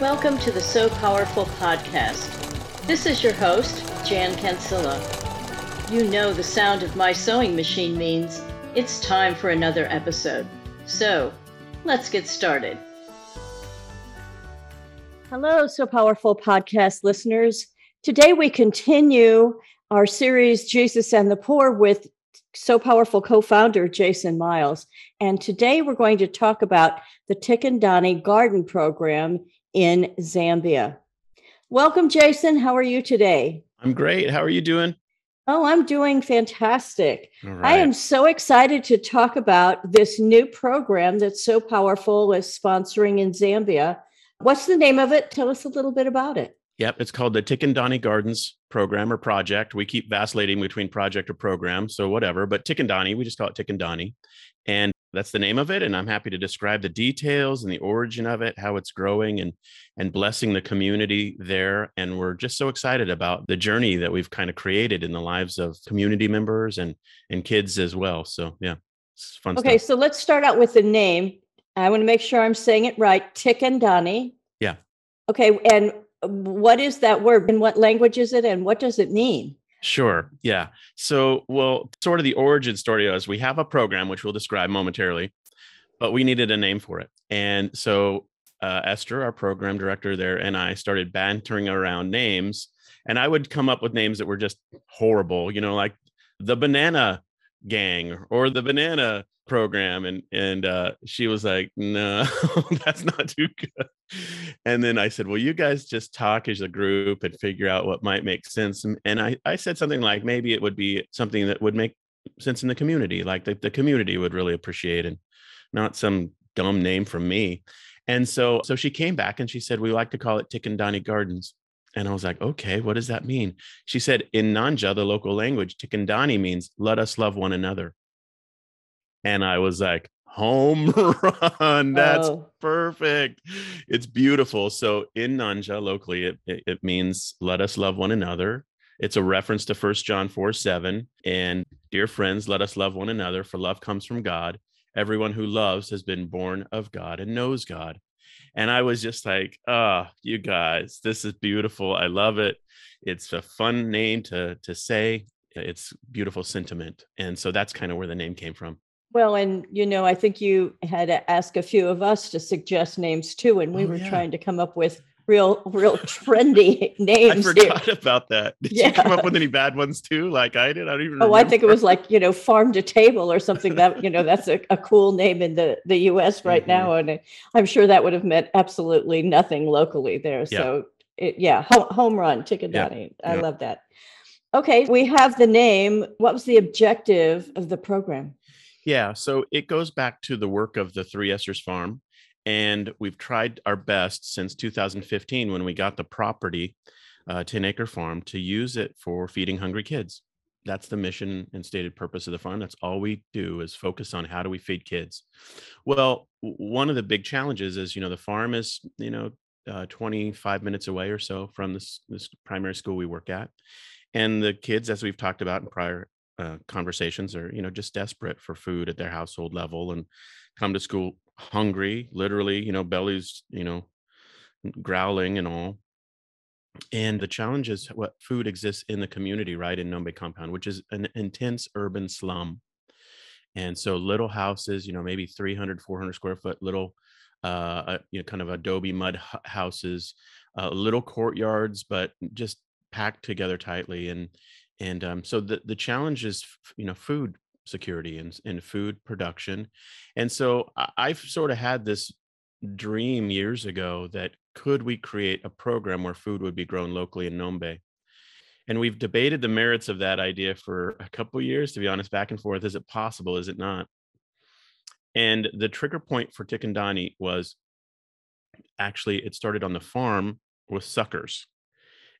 Welcome to the So Powerful podcast. This is your host, Jan Cancilla. You know the sound of my sewing machine means it's time for another episode. So, let's get started. Hello, So Powerful podcast listeners. Today we continue our series, Jesus and the Poor, with So Powerful co-founder Jason Miles. And today we're going to talk about the Tikondani garden program in Zambia. Welcome, Jason. How are you today? I'm great. How are you doing? Oh, I'm doing fantastic. Right. I am so excited to talk about this new program that's So Powerful is sponsoring in Zambia. What's the name of it? Tell us a little bit about it. Yep. It's called the Tikondani Gardens Program or Project. We keep vacillating between project or program, so whatever. But Tikondani, we just call it Tikondani. And that's the name of it. And I'm happy to describe the details and the origin of it, how it's growing and blessing the community there. And we're just so excited about the journey that we've kind of created in the lives of community members and kids as well. So yeah, it's fun stuff. Okay, so let's start out with the name. I want to make sure I'm saying it right. Tikondani. Yeah. Okay. And what is that word? In what language is it? And what does it mean? Sure. Yeah. So, well, sort of the origin story is we have a program, which we'll describe momentarily, but we needed a name for it. And so Esther, our program director there, and I started bantering around names. And I would come up with names that were just horrible, you know, like the Banana Gang or the Banana Program. And she was like, no, that's not too good. And then I said, well, you guys just talk as a group and figure out what might make sense. And I said something like, maybe it would be something that would make sense in the community, like the community would really appreciate and not some dumb name from me. And so she came back and she said, we like to call it Tikondani Gardens. And I was like, okay, what does that mean? She said, in Nyanja, the local language, Tikondani means let us love one another. And I was like, home run. That's perfect. It's beautiful. So in Nyanja, locally, it means let us love one another. It's a reference to 1 John 4:7. And dear friends, let us love one another, for love comes from God. Everyone who loves has been born of God and knows God. And I was just like, you guys, this is beautiful. I love it. It's a fun name to say. It's beautiful sentiment. And so that's kind of where the name came from. Well, and, you know, I think you had to ask a few of us to suggest names, too, and we were trying to come up with real trendy names. I forgot about that. Did you come up with any bad ones, too, like I did? I don't even remember. I think it was like, you know, Farm to Table or something. That, you know, that's a cool name in the U.S. right now, and I'm sure that would have meant absolutely nothing locally there. Yeah. So, home run, Tikondani. Yeah. I love that. Okay, we have the name. What was the objective of the program? Yeah, so it goes back to the work of the Three Esthers Farm, and we've tried our best since 2015 when we got the property, 10-acre farm, to use it for feeding hungry kids. That's the mission and stated purpose of the farm. That's all we do is focus on how do we feed kids. Well, one of the big challenges is, you know, the farm is, you know, 25 minutes away or so from this primary school we work at, and the kids, as we've talked about in prior conversations, are, you know, just desperate for food at their household level and come to school hungry, literally, you know, bellies, you know, growling and all. And the challenge is what food exists in the community, right, in Ng'ombe Compound, which is an intense urban slum. And so little houses, you know, maybe 300, 400 square foot little, you know, kind of adobe mud houses, little courtyards, but just packed together tightly. And so the challenge is, you know, food security and food production. And so I've sort of had this dream years ago that could we create a program where food would be grown locally in Ng'ombe? And we've debated the merits of that idea for a couple of years, to be honest, back and forth. Is it possible? Is it not? And the trigger point for Tikondani was actually it started on the farm with suckers.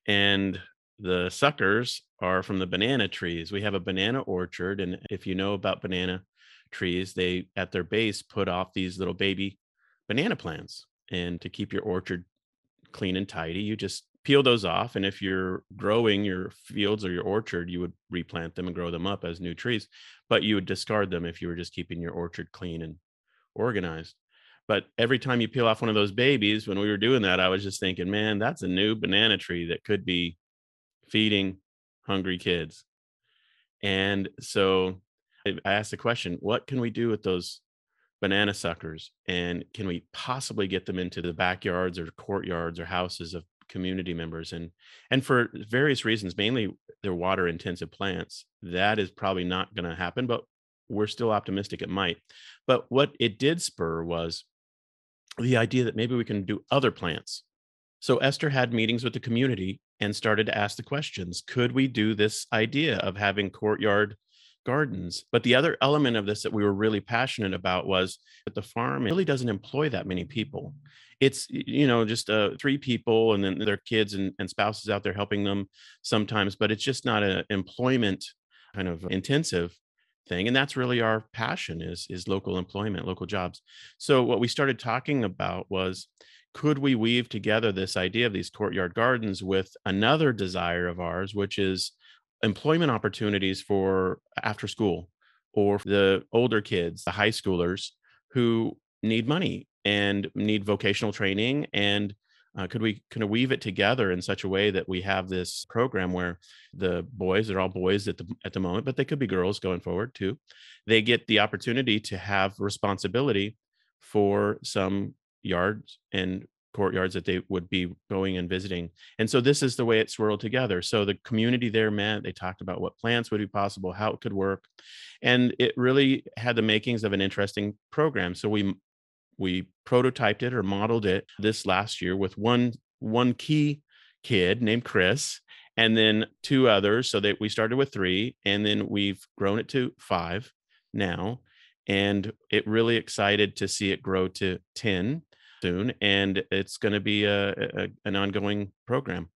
And the suckers are from the banana trees. We have a banana orchard. And if you know about banana trees, they at their base put off these little baby banana plants. And to keep your orchard clean and tidy, you just peel those off. And if you're growing your fields or your orchard, you would replant them and grow them up as new trees. But you would discard them if you were just keeping your orchard clean and organized. But every time you peel off one of those babies, when we were doing that, I was just thinking, man, that's a new banana tree that could be feeding hungry kids. And so I asked the question, what can we do with those banana suckers? And can we possibly get them into the backyards or courtyards or houses of community members? And for various reasons, mainly they're water intensive plants. That is probably not going to happen, but we're still optimistic it might. But what it did spur was the idea that maybe we can do other plants. So Esther had meetings with the community and started to ask the questions, could we do this idea of having courtyard gardens? But the other element of this that we were really passionate about was that the farm really doesn't employ that many people. It's, you know, just 3 people and then their kids and spouses out there helping them sometimes, but it's just not an employment kind of intensive thing. And that's really our passion is local employment, local jobs. So what we started talking about was, could we weave together this idea of these courtyard gardens with another desire of ours, which is employment opportunities for after school or the older kids, the high schoolers who need money and need vocational training? And could we kind of weave it together in such a way that we have this program where the boys, they're all boys at the moment, but they could be girls going forward too. They get the opportunity to have responsibility for some yards and courtyards that they would be going and visiting. And so this is the way it swirled together. So the community there met, they talked about what plants would be possible, how it could work. And it really had the makings of an interesting program. So we prototyped it or modeled it this last year with one key kid named Chris and then 2 others. So that we started with 3 and then we've grown it to 5 now. And it really excited to see it grow to 10 soon. And it's going to be an ongoing program.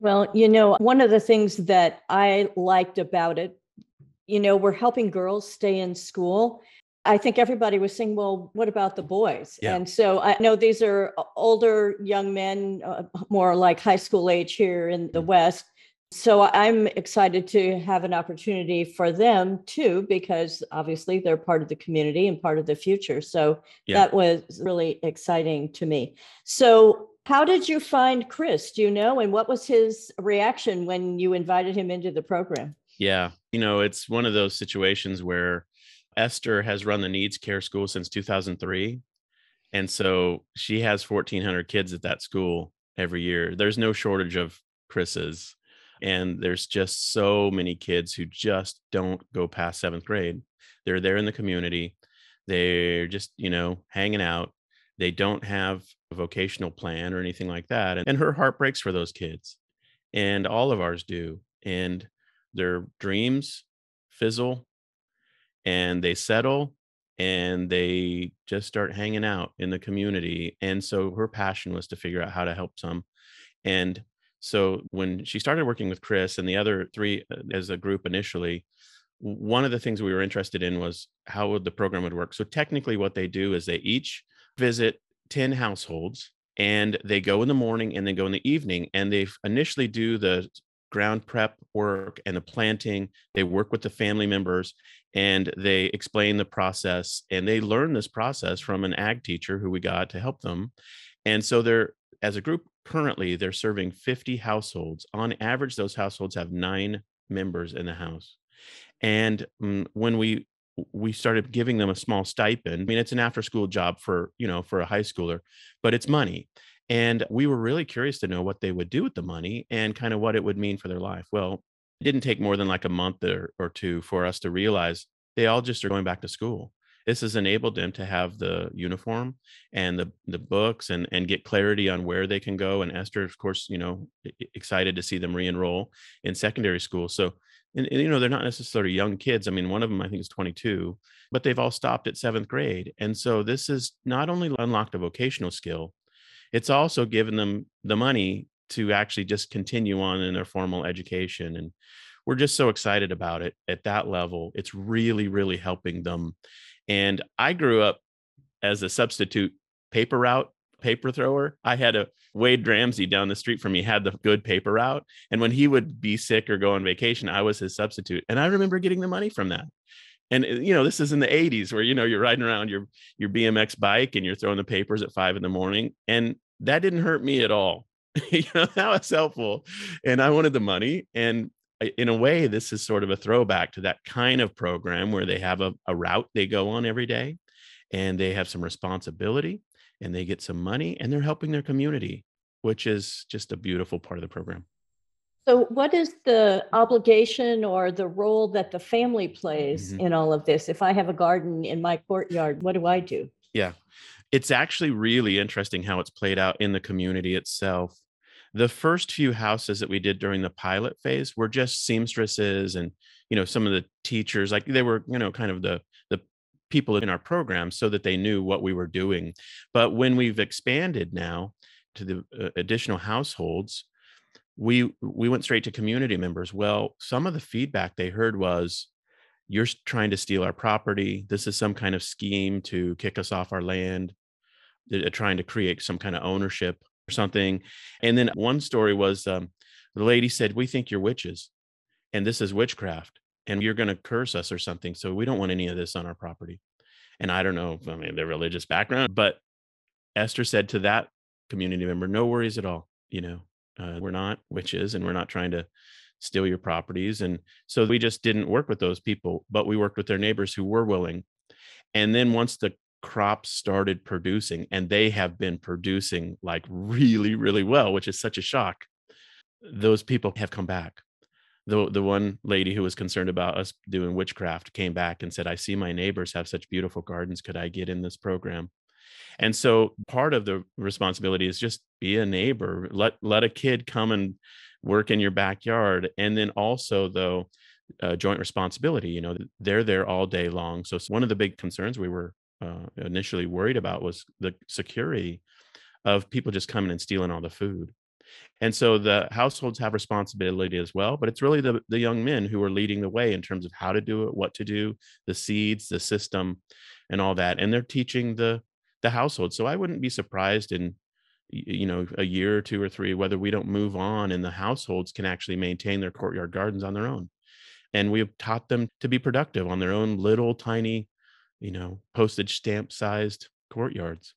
Well, you know, one of the things that I liked about it, you know, we're helping girls stay in school. I think everybody was saying, well, what about the boys? Yeah. And so I know these are older young men, more like high school age here in the West. So I'm excited to have an opportunity for them too, because obviously they're part of the community and part of the future. So That was really exciting to me. So how did you find Chris, do you know, and what was his reaction when you invited him into the program? Yeah, you know, it's one of those situations where Esther has run the Needs Care School since 2003. And so she has 1,400 kids at that school every year. There's no shortage of Chris's. And there's just so many kids who just don't go past 7th grade. They're there in the community. They're just, you know, hanging out. They don't have a vocational plan or anything like that. And her heart breaks for those kids. And all of ours do. And their dreams fizzle. And they settle and they just start hanging out in the community. And so her passion was to figure out how to help some. And so when she started working with Chris and the other 3 as a group initially, one of the things we were interested in was how the program would work. So technically what they do is they each visit 10 households and they go in the morning and then go in the evening. And they initially do the ground prep work and the planting. They work with the family members and they explain the process, and they learn this process from an ag teacher who we got to help them. And so they're, as a group, currently they're serving 50 households. On average, those households have 9 members in the house. And when we started giving them a small stipend, I mean, it's an after school job for, you know, for a high schooler, but it's money. And we were really curious to know what they would do with the money and kind of what it would mean for their life. Well, it didn't take more than like a month or 2 for us to realize they all just are going back to school. This has enabled them to have the uniform and the books and get clarity on where they can go. And Esther, of course, you know, excited to see them re-enroll in secondary school. So, and you know, they're not necessarily young kids. I mean, one of them, I think, is 22, but they've all stopped at 7th grade. And so this has not only unlocked a vocational skill, it's also given them the money to actually just continue on in their formal education. And we're just so excited about it at that level. It's really, really helping them. And I grew up as a substitute paper route, paper thrower. I had a Wade Ramsey down the street from me had the good paper route. And when he would be sick or go on vacation, I was his substitute. And I remember getting the money from that. And, you know, this is in the 80s where, you know, you're riding around your BMX bike and you're throwing the papers at 5 a.m. And that didn't hurt me at all. You know, that was helpful. And I wanted the money. And in a way, this is sort of a throwback to that kind of program where they have a route they go on every day and they have some responsibility and they get some money and they're helping their community, which is just a beautiful part of the program. So what is the obligation or the role that the family plays in all of this? If I have a garden in my courtyard, what do I do? Yeah, it's actually really interesting how it's played out in the community itself. The first few houses that we did during the pilot phase were just seamstresses and, you know, some of the teachers, like they were, you know, kind of the people in our program so that they knew what we were doing. But when we've expanded now to the additional households, we went straight to community members. Well, some of the feedback they heard was, you're trying to steal our property. This is some kind of scheme to kick us off our land. They're trying to create some kind of ownership or something. And then one story was the lady said, we think you're witches and this is witchcraft and you're going to curse us or something. So we don't want any of this on our property. And I don't know, I mean, their religious background, but Esther said to that community member, no worries at all. You know, we're not witches and we're not trying to steal your properties. And so we just didn't work with those people, but we worked with their neighbors who were willing. And then once the crops started producing, and they have been producing like really, really well, which is such a shock, those people have come back. The one lady who was concerned about us doing witchcraft came back and said, I see my neighbors have such beautiful gardens. Could I get in this program? And so part of the responsibility is just be a neighbor, let a kid come and work in your backyard. And then also though, joint responsibility, you know, they're there all day long. So one of the big concerns we were initially worried about was the security of people just coming and stealing all the food. And so the households have responsibility as well, but it's really the young men who are leading the way in terms of how to do it, what to do, the seeds, the system, and all that. And they're teaching the household. So I wouldn't be surprised in, you know, a year or two or three, whether we don't move on and the households can actually maintain their courtyard gardens on their own. And we have taught them to be productive on their own little tiny, you know, postage stamp sized courtyards.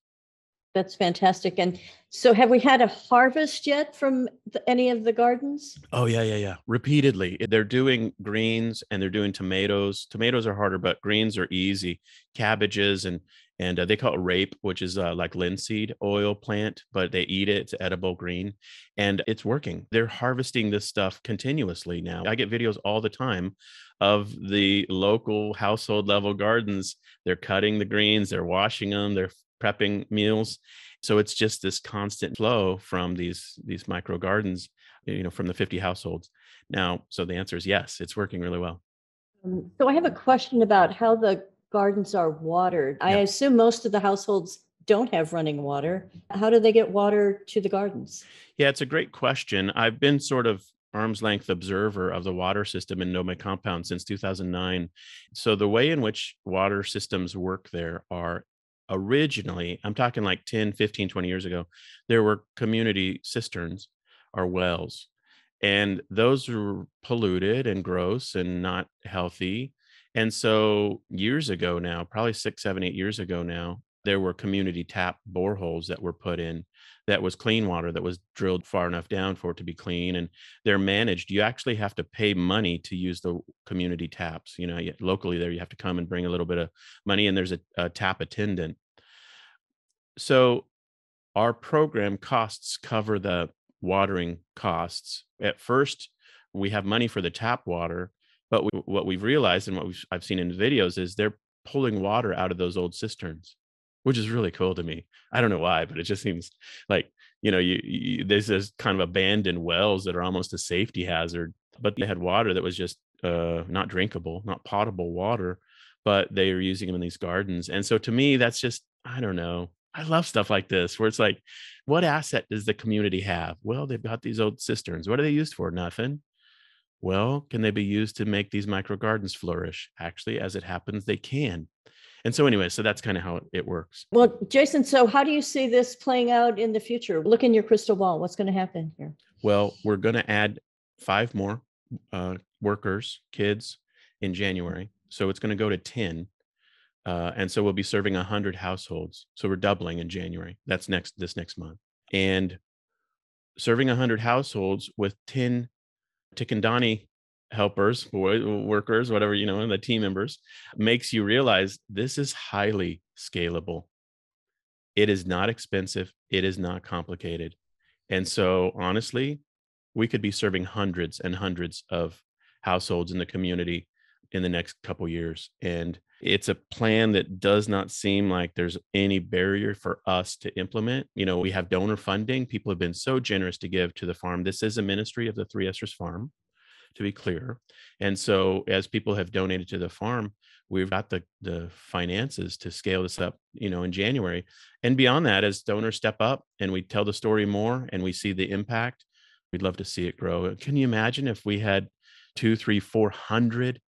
That's fantastic. And so have we had a harvest yet from any of the gardens? Oh, yeah. Repeatedly. They're doing greens and they're doing tomatoes. Tomatoes are harder, but greens are easy. Cabbages and they call it rape, which is like linseed oil plant, but they eat it. It's edible green and it's working. They're harvesting this stuff continuously now. I get videos all the time of the local household level gardens. They're cutting the greens, they're washing them, they're prepping meals. So it's just this constant flow from these micro gardens, you know, from the 50 households now. So the answer is yes, it's working really well. So I have a question about how the gardens are watered. Yeah. I assume most of the households don't have running water. How do they get water to the gardens? Yeah, it's a great question. I've been sort of arm's length observer of the water system in Ng'ombe Compound since 2009. So the way in which water systems work there are originally, I'm talking like 10, 15, 20 years ago, there were community cisterns or wells, and those were polluted and gross and not healthy. And so years ago now, probably 6, 7, 8 years ago now, there were community tap boreholes that were put in that was clean water that was drilled far enough down for it to be clean. And they're managed. You actually have to pay money to use the community taps. You know, locally there, you have to come and bring a little bit of money and there's a tap attendant. So our program costs cover the watering costs. At first, we have money for the tap water. But what we've realized and what I've seen in videos is they're pulling water out of those old cisterns, which is really cool to me. I don't know why, but it just seems like, you know, there's this kind of abandoned wells that are almost a safety hazard, but they had water that was just not drinkable, not potable water, but they are using them in these gardens. And so to me, that's just, I don't know. I love stuff like this, where it's like, what asset does the community have? Well, they've got these old cisterns. What are they used for? Nothing. Well, can they be used to make these micro gardens flourish? Actually, as it happens, they can. And so anyway, so that's kind of how it works. Well, Jason, so how do you see this playing out in the future? Look in your crystal ball. What's going to happen here? Well, we're going to add 5 more workers, kids in January. So it's going to go to 10. And so we'll be serving 100 households. So we're doubling in January. That's this next month. And serving 100 households with 10 Tikondani helpers, workers, whatever, you know, and the team members, makes you realize this is highly scalable. It is not expensive. It is not complicated. And so honestly, we could be serving hundreds and hundreds of households in the community in the next couple of years. And it's a plan that does not seem like there's any barrier for us to implement. You know, we have donor funding. People have been so generous to give to the farm. This is a ministry of the Three Esthers Farm, to be clear. And so as people have donated to the farm, we've got the finances to scale this up, you know, in January. And beyond that, as donors step up and we tell the story more and we see the impact, we'd love to see it grow. Can you imagine if we had 200, 300, 400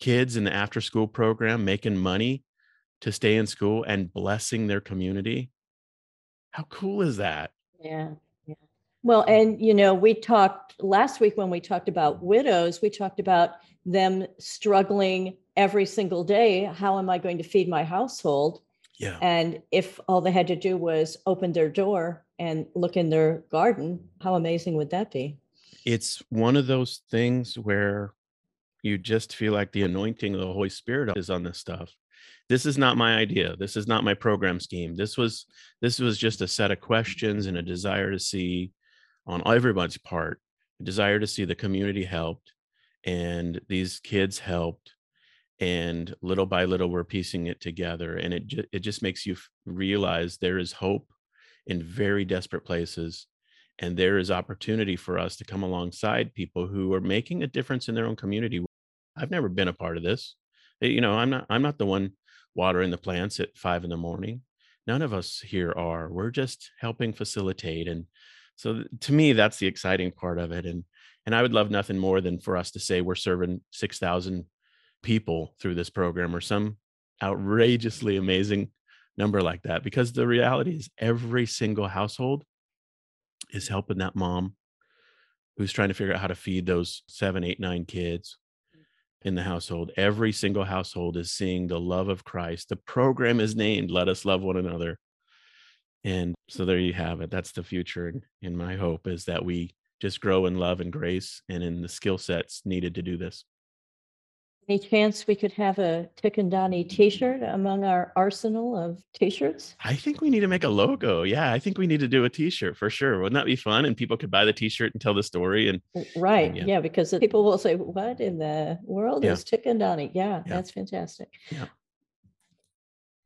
kids in the after school program making money to stay in school and blessing their community? How cool is that? Yeah. Well, and you know, we talked last week when we talked about widows, we talked about them struggling every single day. How am I going to feed my household? Yeah. And if all they had to do was open their door and look in their garden, how amazing would that be? It's one of those things where you just feel like the anointing of the Holy Spirit is on this stuff. This is not my idea. This is not my program scheme. This was just a set of questions and a desire to see on everybody's part, a desire to see the community helped and these kids helped. And little by little, we're piecing it together. And it just makes you realize there is hope in very desperate places. And there is opportunity for us to come alongside people who are making a difference in their own community. I've never been a part of this. You know, I'm not the one watering the plants at 5 a.m. None of us here are. We're just helping facilitate. And so to me, that's the exciting part of it. And I would love nothing more than for us to say we're serving 6,000 people through this program or some outrageously amazing number like that. Because the reality is every single household is helping that mom who's trying to figure out how to feed those 7, 8, 9 kids in the household. Every single household is seeing the love of Christ. The program is named Let Us Love One Another. And so there you have it. That's the future. And my hope is that we just grow in love and grace and in the skill sets needed to do this. Any chance we could have a Tikondani t-shirt among our arsenal of t-shirts? I think we need to make a logo. Yeah, I think we need to do a t-shirt for sure. Wouldn't that be fun? And people could buy the t-shirt and tell the story. And right. And yeah, because people will say, what in the world is Tikondani? Yeah, that's fantastic. Yeah.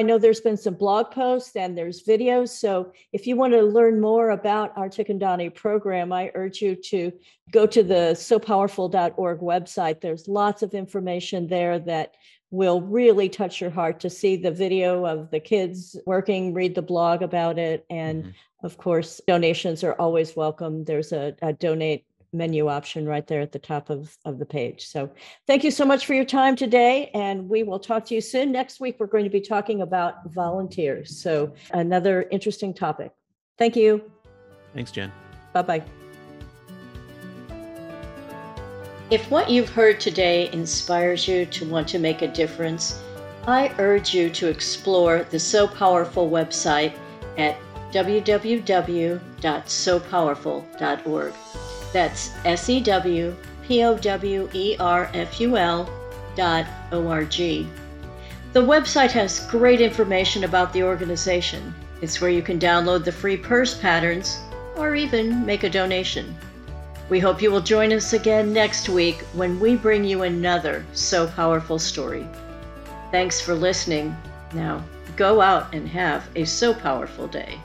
I know there's been some blog posts and there's videos. So if you want to learn more about our Tikondani program, I urge you to go to the sopowerful.org website. There's lots of information there that will really touch your heart to see the video of the kids working, read the blog about it. And of course, donations are always welcome. There's a donate menu option right there at the top of the page. So thank you so much for your time today. And we will talk to you soon. Next week, we're going to be talking about volunteers. So another interesting topic. Thank you. Thanks, Jen. Bye-bye. If what you've heard today inspires you to want to make a difference, I urge you to explore the So Powerful website at www.sopowerful.org. That's SEWPOWERFUL.org. The website has great information about the organization. It's where you can download the free purse patterns or even make a donation. We hope you will join us again next week when we bring you another So Powerful story. Thanks for listening. Now, go out and have a So Powerful day.